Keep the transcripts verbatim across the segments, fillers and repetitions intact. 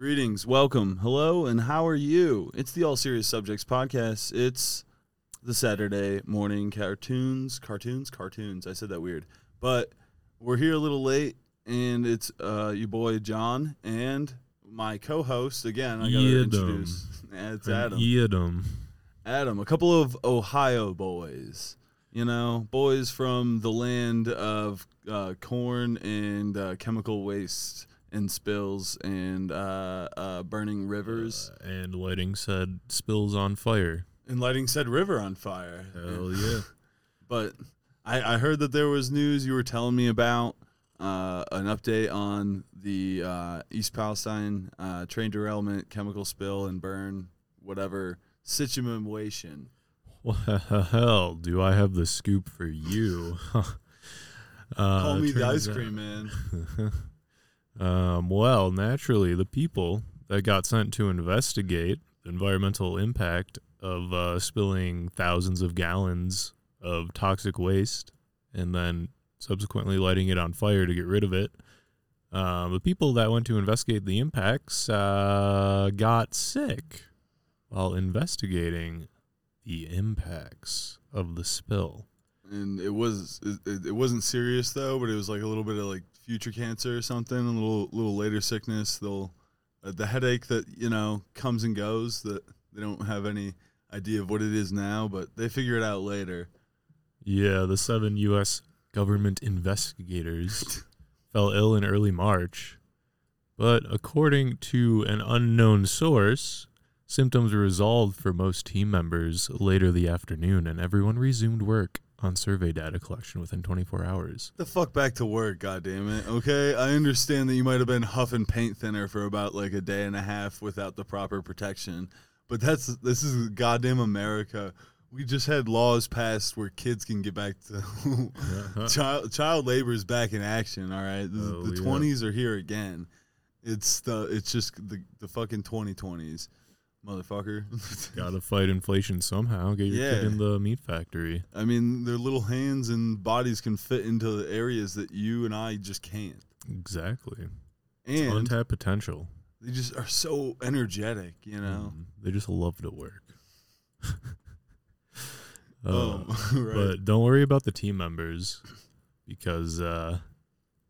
Greetings, welcome, hello, and how are you? It's the All Serious Subjects podcast. It's the Saturday morning cartoons, cartoons, cartoons. I said that weird. But we're here a little late, and it's uh, your boy John and my co-host, again, I got to introduce. It's Adam. Adam. Adam, a couple of Ohio boys, you know, boys from the land of uh, corn and uh, chemical waste. And spills and uh, uh, burning rivers. Uh, and lighting said spills on fire. And lighting said river on fire. Hell yeah. But I, I heard that there was news you were telling me about, uh, an update on the uh, East Palestine uh, train derailment, chemical spill and burn, whatever, situation. Well, do I have the scoop for you? uh, Call me the ice cream man. Um, well, naturally, the people that got sent to investigate the environmental impact of uh, spilling thousands of gallons of toxic waste and then subsequently lighting it on fire to get rid of it, uh, the people that went to investigate the impacts uh, got sick while investigating the impacts of the spill. And it was it, it wasn't serious, though, but it was like a little bit of, like, future cancer or something, a little little later sickness, they'll, uh, the headache that, you know, comes and goes, that they don't have any idea of what it is now, but they figure it out later. Yeah, the seven U S government investigators fell ill in early March, but according to an unknown source, symptoms resolved for most team members later the afternoon, and everyone resumed work on survey data collection within twenty-four hours. The fuck back to work, goddammit, okay? I understand that you might have been huffing paint thinner for about, like, a day and a half without the proper protection, but that's this is goddamn America. We just had laws passed where kids can get back to... uh-huh. Child, child labor is back in action, all right? The, oh, the yeah. twenties are here again. It's the it's just the, the fucking twenty twenties, motherfucker. Gotta fight inflation somehow. Get your yeah. kid in the meat factory. I mean, their little hands and bodies can fit into the areas that you and I just can't. Exactly. And untapped potential. They just are so energetic, you know? Mm, they just love to work. uh, oh, right. But don't worry about the team members because uh,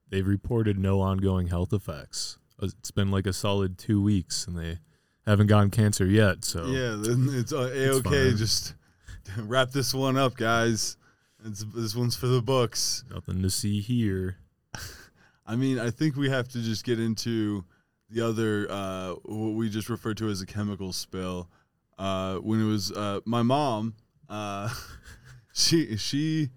they've reported no ongoing health effects. It's been like a solid two weeks, and they... haven't gotten cancer yet, so yeah, it's uh, a-okay. Just wrap this one up, guys. It's, this one's for the books. Nothing to see here. I mean, I think we have to just get into the other uh, what we just referred to as a chemical spill. Uh, when it was uh, my mom, uh, she she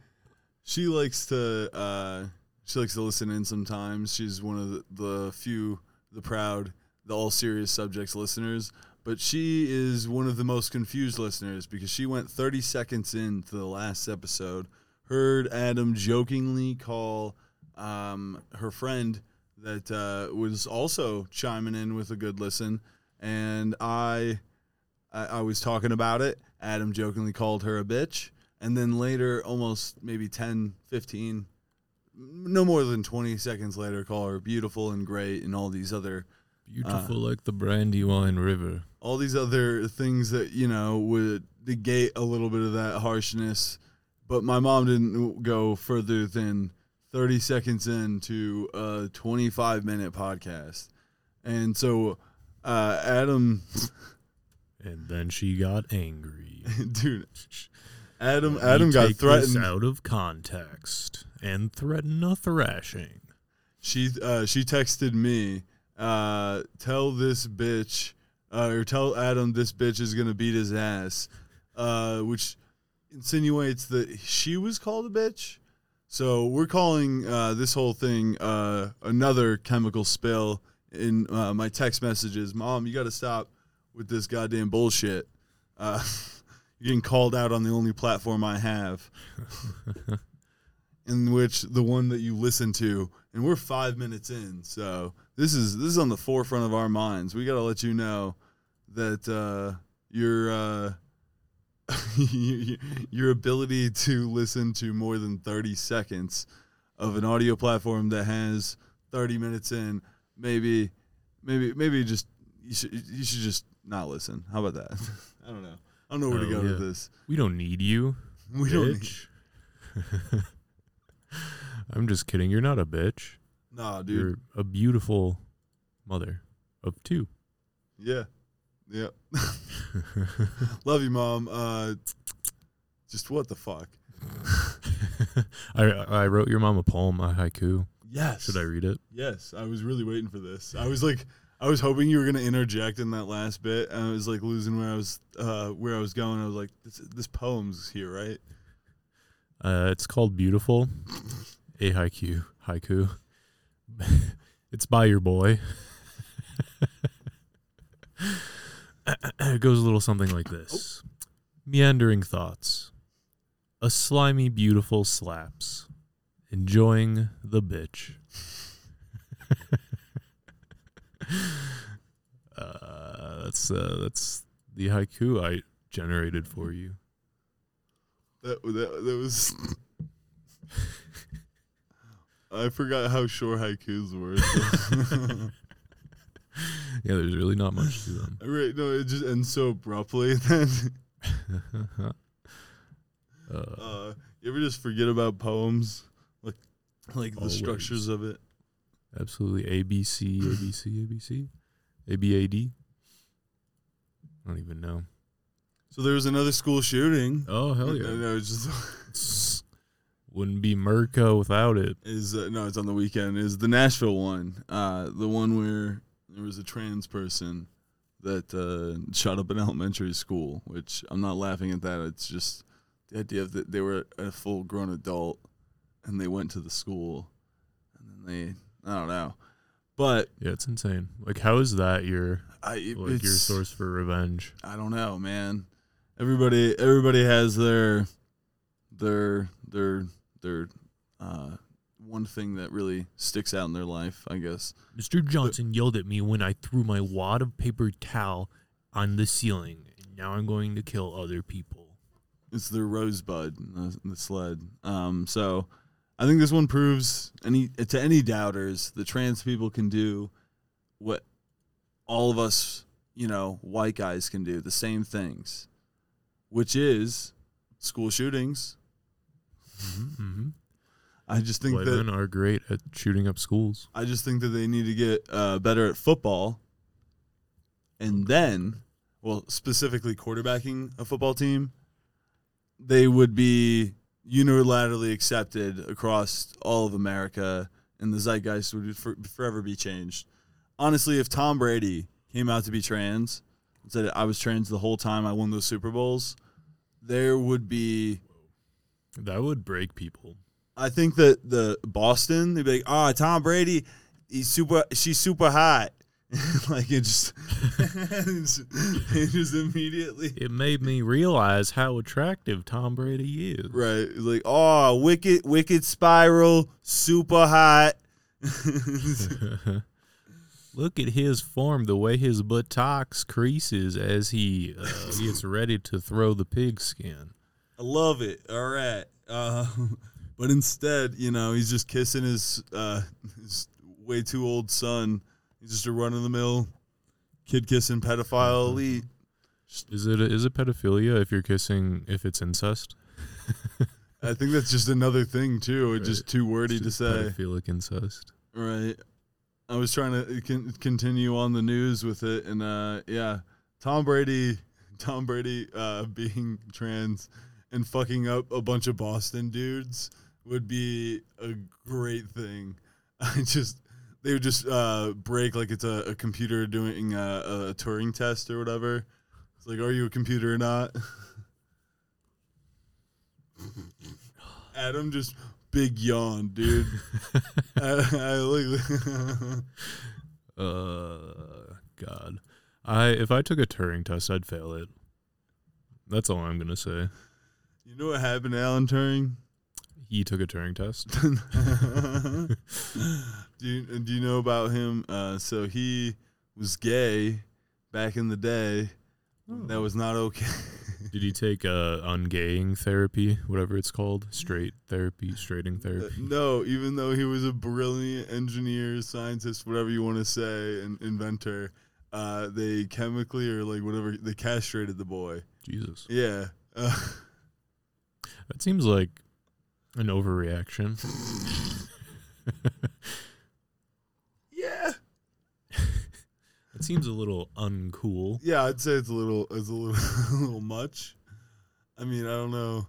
she likes to uh, she likes to listen in sometimes. She's one of the, the few, the proud. the All Serious Subjects listeners, but she is one of the most confused listeners because she went thirty seconds into the last episode, heard Adam jokingly call um, her friend that uh, was also chiming in with a good listen, and I, I I was talking about it. Adam jokingly called her a bitch, and then later, almost maybe ten, fifteen, no more than twenty seconds later, call her beautiful and great and all these other Beautiful uh, like the Brandywine River. All these other things that, you know, would negate a little bit of that harshness. But my mom didn't go further than thirty seconds into a twenty-five minute podcast. And so uh, Adam. And then she got angry. Dude. Adam, Adam got take threatened. This out of context and threaten a thrashing. She, uh, she texted me. Uh, tell this bitch, uh, or tell Adam this bitch is gonna beat his ass, uh, which insinuates that she was called a bitch. So we're calling uh, this whole thing uh, another chemical spill in uh, my text messages. Mom, you gotta stop with this goddamn bullshit. Uh, you're getting called out on the only platform I have. In which the one that you listen to, and we're five minutes in, so this is this is on the forefront of our minds. We got to let you know that uh, your uh, your ability to listen to more than thirty seconds of an audio platform that has thirty minutes in, maybe maybe maybe just you should you should just not listen. How about that? I don't know. I don't know where oh, to go yeah. with this. We don't need you. We bitch. don't. Need- I'm just kidding. You're not a bitch. Nah, dude. You're a beautiful mother of two. Yeah. Yeah. Love you, Mom. Uh, just what the fuck? I I wrote your mom a poem, a haiku. Yes. Should I read it? Yes. I was really waiting for this. I was like, I was hoping you were gonna interject in that last bit. And I was like losing where I was, uh, where I was going. I was like, this, this poem's here, right? Uh, it's called "Beautiful," a haiku. Haiku. It's by your boy. It goes a little something like this: oh. Meandering thoughts. A slimy, beautiful slaps, enjoying the bitch. uh, that's uh, that's the haiku I generated for you. That that, that was. I forgot how short haikus were. So. Yeah, there's really not much to them. Right? No, it just ends so abruptly. Then. Uh, uh, you ever just forget about poems, like like always. The structures of it? Absolutely. A, B, C, A, B, C, A, B, C, A, B, A, D. I don't even know. So there was another school shooting. Oh, hell yeah. No, just wouldn't be Murco without it. Is uh, No, it's on the weekend. Is the Nashville one, uh, the one where there was a trans person that uh, shot up an elementary school, which I'm not laughing at that. It's just... the idea that they were a full-grown adult, and they went to the school, and then they—I don't know—but yeah, it's insane. Like, how is that your I, it, like your source for revenge? I don't know, man. Everybody, everybody has their their their their uh, one thing that really sticks out in their life, I guess. Mister Johnson but, yelled at me when I threw my wad of paper towel on the ceiling, and now I'm going to kill other people. It's their rosebud, the, the sled. Um, so I think this one proves any to any doubters that trans people can do what all of us, you know, white guys can do, the same things, which is school shootings. Mm-hmm, mm-hmm. I just think white that... men are great at shooting up schools. I just think that they need to get uh, better at football and then, well, specifically quarterbacking a football team. They would be unilaterally accepted across all of America, and the zeitgeist would for, forever be changed. Honestly, if Tom Brady came out to be trans and said, I was trans the whole time I won those Super Bowls, there would be... That would break people. I think that the Boston, they'd be like, oh, Tom Brady, he's super, she's super hot. Like, it just, it just immediately. It made me realize how attractive Tom Brady is. Right. Like, oh, wicked, wicked spiral, super hot. Look at his form, the way his buttocks creases as he uh, gets ready to throw the pigskin. I love it. All right. Uh, but instead, you know, he's just kissing his, uh, his way too old son. He's just a run-of-the-mill, kid-kissing pedophile elite. Is it, a, is it pedophilia if you're kissing, if it's incest? I think that's just another thing, too. It's right. just too wordy it's just to say. Pedophilic incest. Right. I was trying to con- continue on the news with it, and, uh, yeah, Tom Brady Tom Brady uh, being trans and fucking up a bunch of Boston dudes would be a great thing. I just... They would just uh, break like it's a, a computer doing a, a Turing test or whatever. It's like, are you a computer or not? Adam just big yawn, dude. I, I like. uh, God, I if I took a Turing test, I'd fail it. That's all I'm gonna say. You know what happened to Alan Turing? He took a Turing test. do, you, do you know about him? Uh, so he was gay back in the day. Oh. That was not okay. Did he take uh, ungaying therapy, whatever it's called? Straight therapy, straighting therapy? Uh, no, even though he was a brilliant engineer, scientist, whatever you want to say, and inventor, uh, they chemically or like whatever, they castrated the boy. Jesus. Yeah. Uh, that seems like an overreaction. Yeah. It seems a little uncool. Yeah, I'd say it's a little, it's a little, a little much. I mean, I don't know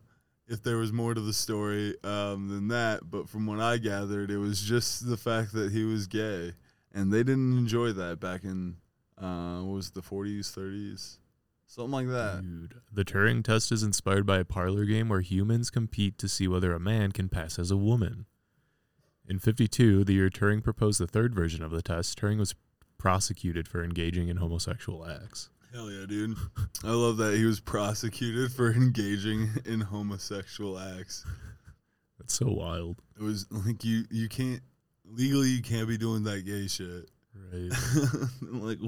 if there was more to the story um, than that, but from what I gathered, it was just the fact that he was gay, and they didn't enjoy that back in uh, what was it, the forties, thirties, something like that. Dude, the Turing test is inspired by a parlor game where humans compete to see whether a man can pass as a woman. In fifty-two, the year Turing proposed the third version of the test, Turing was prosecuted for engaging in homosexual acts. Hell yeah, dude. I love that he was prosecuted for engaging in homosexual acts. That's so wild. It was like you, you can't, legally you can't be doing that gay shit. Right. Like,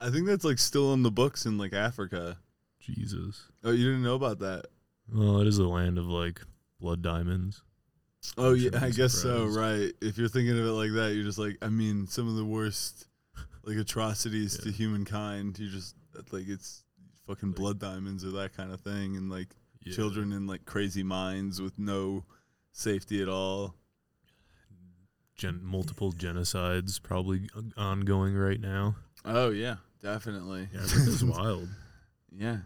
I think that's like still in the books in like Africa. Jesus. Oh, you didn't know about that? Well, it is the land of like blood diamonds. Oh, yeah, I guess so, right. If you're thinking of it like that, you're just like, I mean, some of the worst, like, atrocities yeah. to humankind, you just, like, it's fucking like, blood diamonds or that kind of thing, and, like, yeah. children in, like, crazy minds with no safety at all. Gen- multiple genocides probably ongoing right now. Oh, yeah, definitely. Yeah, this is wild. Yeah.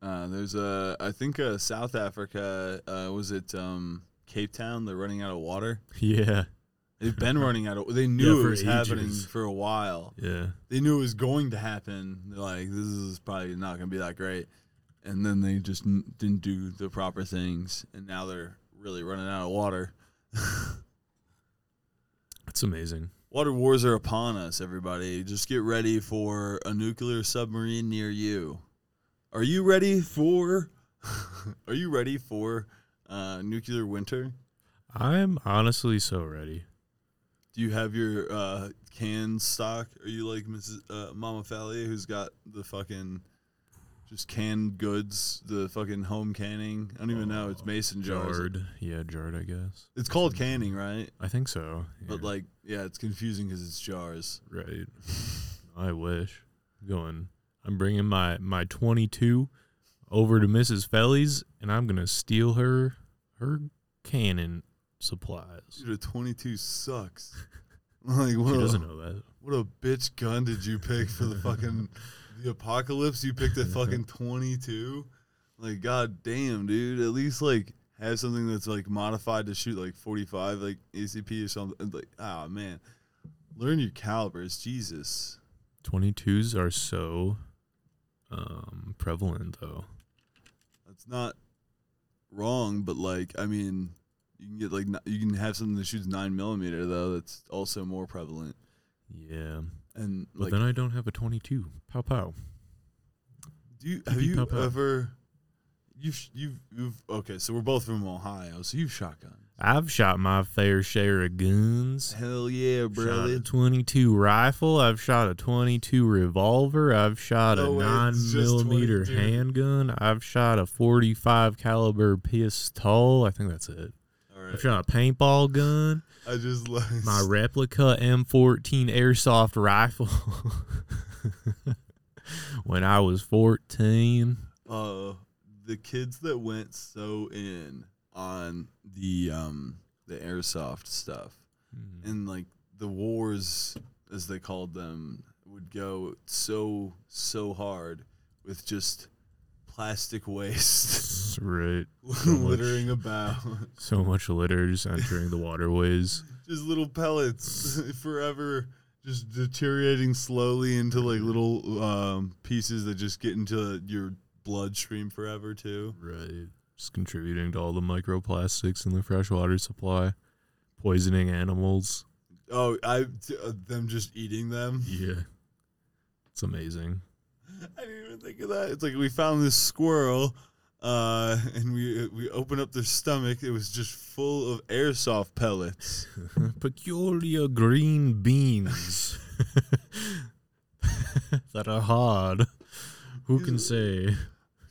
Uh, there's, uh, I think uh, South Africa, uh, was it, um... Cape Town, they're running out of water. Yeah. They've been running out of... They knew yeah, it was ages. happening for a while. Yeah. They knew it was going to happen. They're like, this is probably not going to be that great. And then they just n- didn't do the proper things, and now they're really running out of water. That's amazing. Water wars are upon us, everybody. Just get ready for a nuclear submarine near you. Are you ready for... Are you ready for... Uh, nuclear winter? I'm honestly so ready. Do you have your uh, can stock? Are you like Missus Uh, Mama Fally, who's got the fucking just canned goods, the fucking home canning? I don't even know. It's mason jars. Jarred. Yeah, jarred, I guess. It's called canning, right? I think so. Yeah. But like, yeah, it's confusing because it's jars. Right. I wish. I'm going. I'm bringing my, my twenty-two over to Missus Felly's, and I'm going to steal her her cannon supplies. Dude, a twenty-two sucks. Like, what she a, doesn't know that. What a bitch gun did you pick for the fucking the apocalypse? You picked a fucking twenty-two? Like, god damn, dude. At least, like, have something that's, like, modified to shoot, like, forty-five, like, A C P or something. Like, ah, oh, man. Learn your calibers. Jesus. twenty-twos are so um, prevalent, though. It's not wrong, but like, I mean, you can get like, you can have something that shoots nine millimeter though. That's also more prevalent. Yeah, and but like, then I don't have a twenty-two. Pow pow. Do you have you ever? You've you've you've okay. So we're both from Ohio. So you've shot guns. I've shot my fair share of guns. Hell yeah, brother! Shot a twenty-two rifle. I've shot a twenty-two revolver. I've shot no a way, nine millimeter handgun. I've shot a forty-five caliber pistol. I think that's it. All right. I've shot a paintball gun. I just lost my replica M fourteen airsoft rifle when I was fourteen. Uh, the kids that went so in on the um the airsoft stuff, mm-hmm. and like the wars as they called them would go so so hard with just plastic waste, right? So littering much, about so much litters entering the waterways, just little pellets forever just deteriorating slowly into like little um pieces that just get into your bloodstream forever too, right? Just contributing to all the microplastics in the freshwater supply, poisoning animals. Oh, I uh, them just eating them? Yeah. It's amazing. I didn't even think of that. It's like we found this squirrel, uh, and we we opened up their stomach. It was just full of airsoft pellets. Peculiar green beans that are hard. Who can say...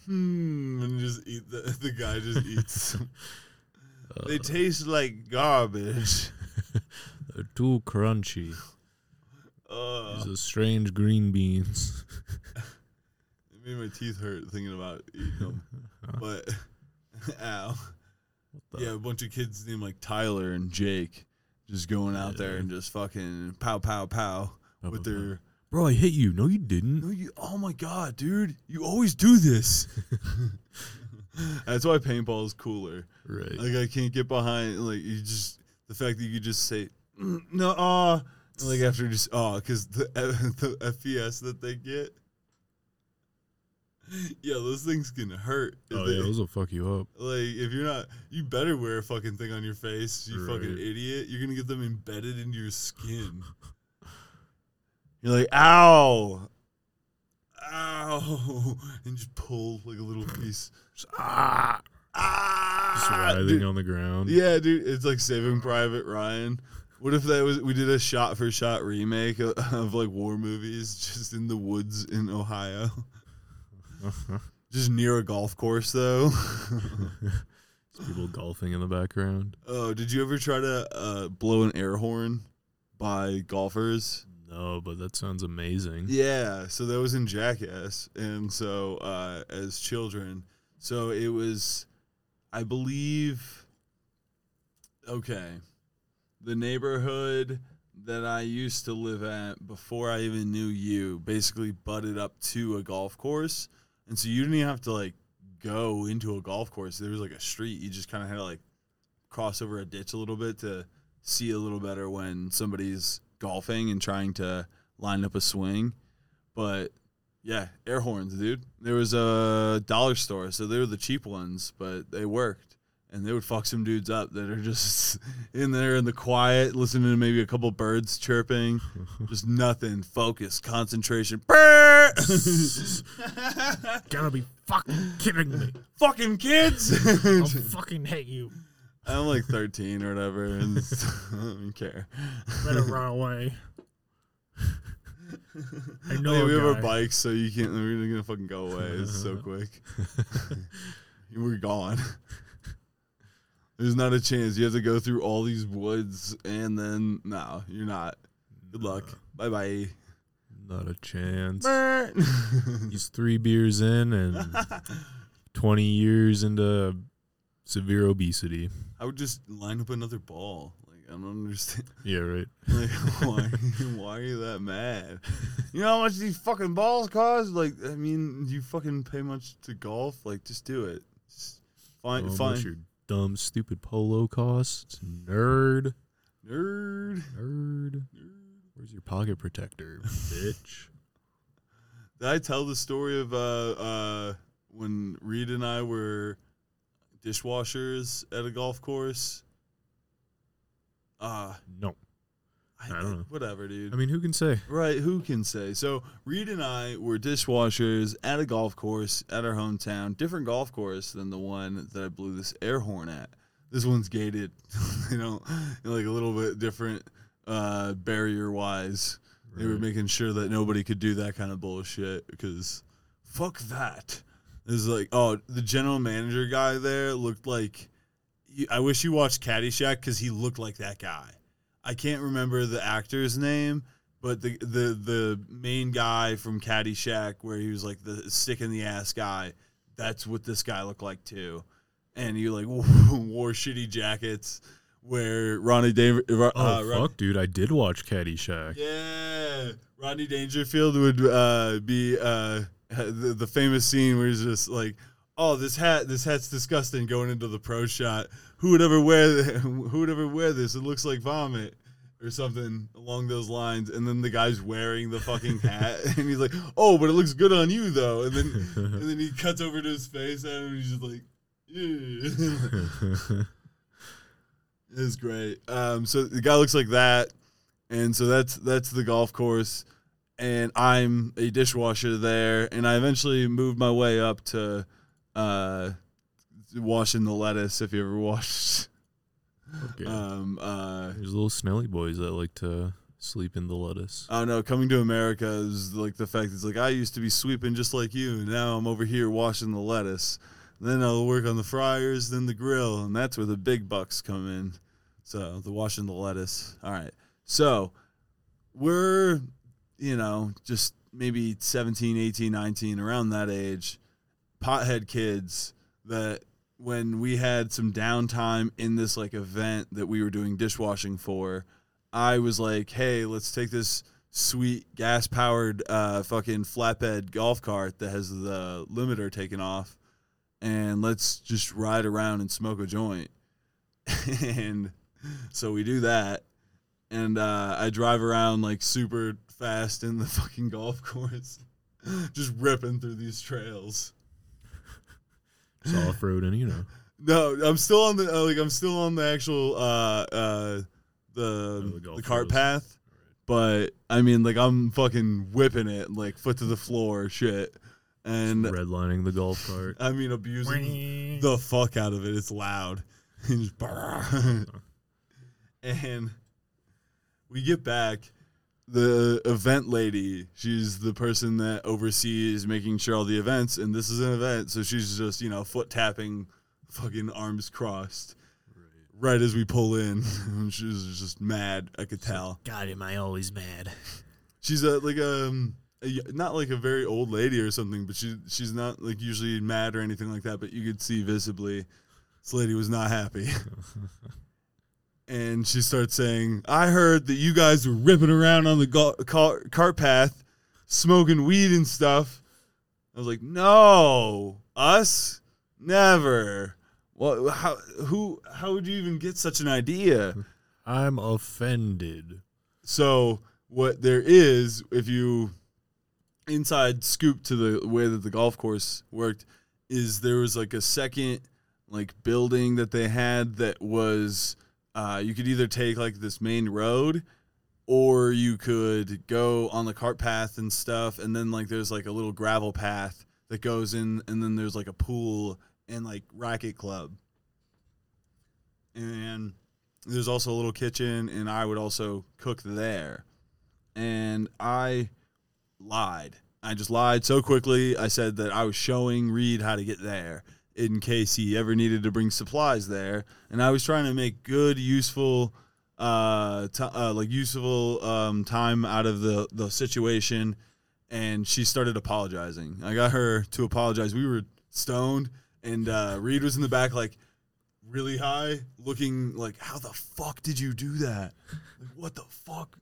Hmm, and just eat the the guy just eats. uh, they taste like garbage. They're too crunchy. Uh, Those strange green beans. It made my teeth hurt thinking about eating them. But, ow. Yeah, a bunch of kids named like Tyler and Jake just going out yeah. there and just fucking pow, pow, pow oh, with their... That. Bro, I hit you. No, you didn't. No, you. Oh, my God, dude. You always do this. That's why paintball is cooler. Right. Like, I can't get behind, like, you just... The fact that you could just say, mm, no, uh like after just, oh, because the, the F P S that they get. Yeah, those things can hurt. Oh, they, yeah, those will fuck you up. Like, if you're not, you better wear a fucking thing on your face, you right. fucking idiot. You're going to get them embedded into your skin. You're like, ow. Ow. And just pull, like, a little piece. Just, ah. Ah, just writhing dude. on the ground. Yeah, dude, it's like Saving Private Ryan. What if that was we did a shot for shot remake of, of like war movies, just in the woods in Ohio, uh-huh. just near a golf course though. People golfing in the background. Oh, did you ever try to uh, blow an air horn by golfers? No, but that sounds amazing. Yeah, so that was in Jackass, and so uh, as children, so it was. I believe, okay, the neighborhood that I used to live at before I even knew you basically butted up to a golf course. And so you didn't even have to, like, go into a golf course. There was, like, a street. You just kind of had to, like, cross over a ditch a little bit to see a little better when somebody's golfing and trying to line up a swing. But, yeah, air horns, dude. There was a dollar store, so they were the cheap ones, but they worked. And they would fuck some dudes up that are just in there in the quiet, listening to maybe a couple birds chirping. Just nothing. Focus. Concentration. Gotta be fucking kidding me. Fucking kids! I'll fucking hate you. I'm like thirteen or whatever, and I don't care. Better run away. I know hey, we have our bikes, so you can't. We're really gonna fucking go away. It's so quick. We're gone. There's not a chance. You have to go through all these woods, and then no, you're not. Good luck. No. Bye bye. Not a chance. He's three beers in and twenty years into severe obesity. I would just line up another ball. I don't understand. Yeah, right. Like, why, why are you that mad? You know how much these fucking balls cost? Like, I mean, you fucking pay much to golf? Like, just do it. Just find, oh, find. What's your dumb, stupid polo costs? Nerd. Nerd. Nerd. Nerd. Where's your pocket protector, bitch? Did I tell the story of uh, uh, when Reed and I were dishwashers at a golf course? Uh, no. I, I don't know. Whatever, dude. I mean, who can say? Right, who can say? So, Reed and I were dishwashers at a golf course at our hometown. Different golf course than the one that I blew this air horn at. This one's gated, you know, like a little bit different uh, barrier-wise. Right. They were making sure that nobody could do that kind of bullshit because fuck that. This is like, oh, the general manager guy there looked like... I wish you watched Caddyshack because he looked like that guy. I can't remember the actor's name, but the, the the main guy from Caddyshack where he was like the stick-in-the-ass guy, that's what this guy looked like too. And he like wore shitty jackets where Rodney Dav- uh, Oh, Rodney- fuck, dude. I did watch Caddyshack. Yeah. Rodney Dangerfield would uh, be uh, the, the famous scene where he's just like, oh, this hat, this hat's disgusting going into the pro shot. Who would ever wear the, who would ever wear this? It looks like vomit or something along those lines. And then the guy's wearing the fucking hat. And he's like, oh, but it looks good on you, though. And then and then he cuts over to his face and he's just like, yeah. It was great. Um, so the guy looks like that. And so that's that's the golf course. And I'm a dishwasher there. And I eventually moved my way up to... Uh, washing the lettuce. If you ever washed, okay. um, uh, there's little smelly boys that like to sleep in the lettuce. Oh no, Coming to America is like the fact it's like I used to be sweeping just like you, and now I'm over here washing the lettuce. Then I'll work on the fryers, then the grill, and that's where the big bucks come in. So the washing the lettuce. All right, so we're you know, just maybe seventeen, eighteen, nineteen, around that age, pothead kids that when we had some downtime in this, like, event that we were doing dishwashing for, I was like, hey, let's take this sweet gas-powered uh, fucking flatbed golf cart that has the limiter taken off, and let's just ride around and smoke a joint. And so we do that, and uh, I drive around, like, super fast in the fucking golf course, just ripping through these trails. It's off-road, and you know. No, I'm still on the like. I'm still on the actual uh, uh, the oh, the, the cart path, right. But I mean, like, I'm fucking whipping it, like, foot to the floor, shit, and just redlining the golf cart. I mean, abusing the fuck out of it. It's loud, and we get back. The event lady, she's the person that oversees making sure all the events, and this is an event, so she's just, you know, foot tapping, fucking arms crossed, right, right as we pull in. She was just mad, I could tell. God, am I always mad. She's a, like a, a, not like a very old lady or something, but she she's not, like, usually mad or anything like that, but you could see visibly this lady was not happy. And she starts saying, I heard that you guys were ripping around on the go- car- cart path, smoking weed and stuff. I was like, no, us? Never. Well, how, who, how would you even get such an idea? I'm offended. So what there is, if you inside scoop to the way that the golf course worked, is there was, like, a second, like, building that they had that was... Uh, you could either take, like, this main road, or you could go on the cart path and stuff, and then, like, there's, like, a little gravel path that goes in, and then there's, like, a pool and, like, racket club. And there's also a little kitchen, and I would also cook there. And I lied. I just lied so quickly. I said that I was showing Reed how to get there, in case he ever needed to bring supplies there. And I was trying to make good, useful, uh, t- uh, like useful um, time out of the, the situation. And she started apologizing. I got her to apologize. We were stoned, and uh, Reed was in the back, like, really high, looking like, how the fuck did you do that? Like, what the fuck?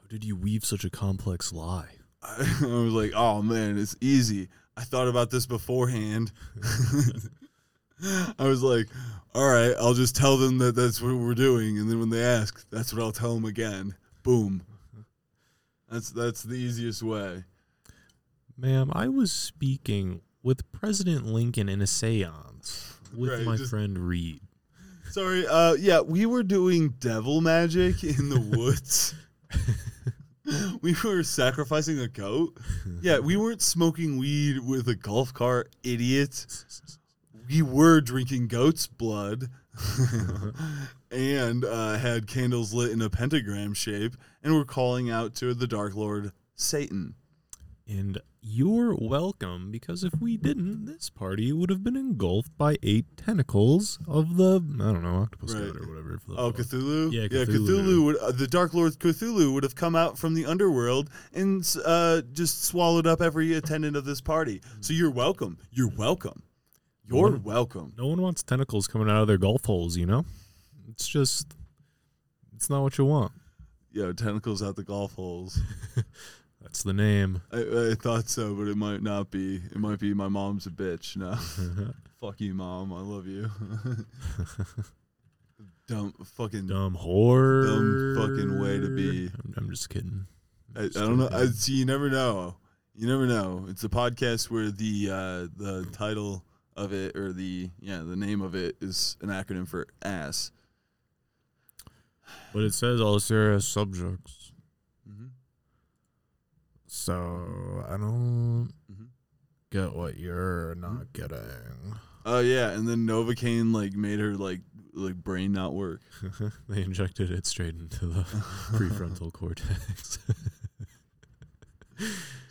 How did you weave such a complex lie? I, I was like, oh, man, it's easy. I thought about this beforehand. I was like, all right, I'll just tell them that that's what we're doing. And then when they ask, that's what I'll tell them again. Boom. That's that's the easiest way. Ma'am, I was speaking with President Lincoln in a seance with right, my just, friend Reed. Sorry. Uh, yeah, we were doing devil magic in the woods. We were sacrificing a goat? Yeah, we weren't smoking weed with a golf cart, idiot. We were drinking goat's blood and uh, had candles lit in a pentagram shape, and were calling out to the Dark Lord, Satan. And you're welcome, because if we didn't, this party would have been engulfed by eight tentacles of the, I don't know, octopus right. god or whatever. For the oh, ball. Cthulhu? Yeah, Cthulhu. Yeah, Cthulhu would, uh, the Dark Lord Cthulhu would have come out from the underworld and uh, just swallowed up every attendant of this party. So you're welcome. You're welcome. You're no one, welcome. No one wants tentacles coming out of their golf holes, you know? It's just, it's not what you want. Yo, tentacles out the golf holes. That's the name. I, I thought so, but it might not be. It might be my mom's a bitch. No. Fuck you, mom. I love you. Dumb fucking. Dumb whore. Dumb fucking way to be. I'm, I'm just kidding. I'm I, just I don't kidding. know. I, see, you never know. You never know. It's a podcast where the uh, the title of it, or the yeah the name of it, is an acronym for ass. But it says All Serious Subjects. Mm-hmm. So, I don't mm-hmm. get what you're not getting. Oh, uh, yeah, and then Novocaine, like, made her, like, like brain not work. They injected it straight into the prefrontal cortex.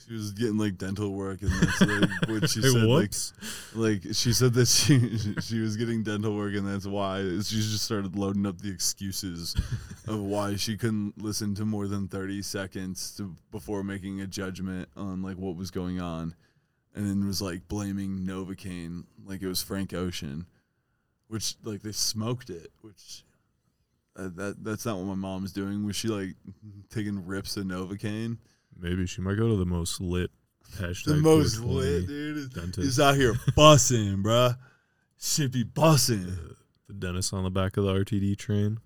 She was getting like dental work, and that's like what she hey, said. Whoops. Like, like she said that she she was getting dental work, and that's why she just started loading up the excuses of why she couldn't listen to more than thirty seconds to, before making a judgment on like what was going on, and then was like blaming Novocaine like it was Frank Ocean, which like they smoked it, which. Uh, that that's not what my mom's doing. Was she like taking rips of Novocaine? Maybe she might go to the most lit hashtag. The most lit, dude, dentist is out here bussing, bruh. Should be bussing. Uh, the dentist on the back of the R T D train.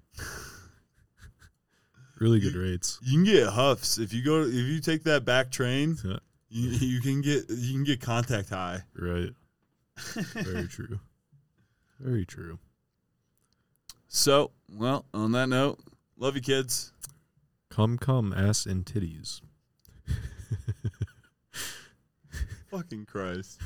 Really good you, rates. You can get huffs if you go. If you take that back train, you, you can get you can get contact high. Right. Very true. Very true. So, well, on that note, love you, kids. Come, come, ass and titties. Fucking Christ.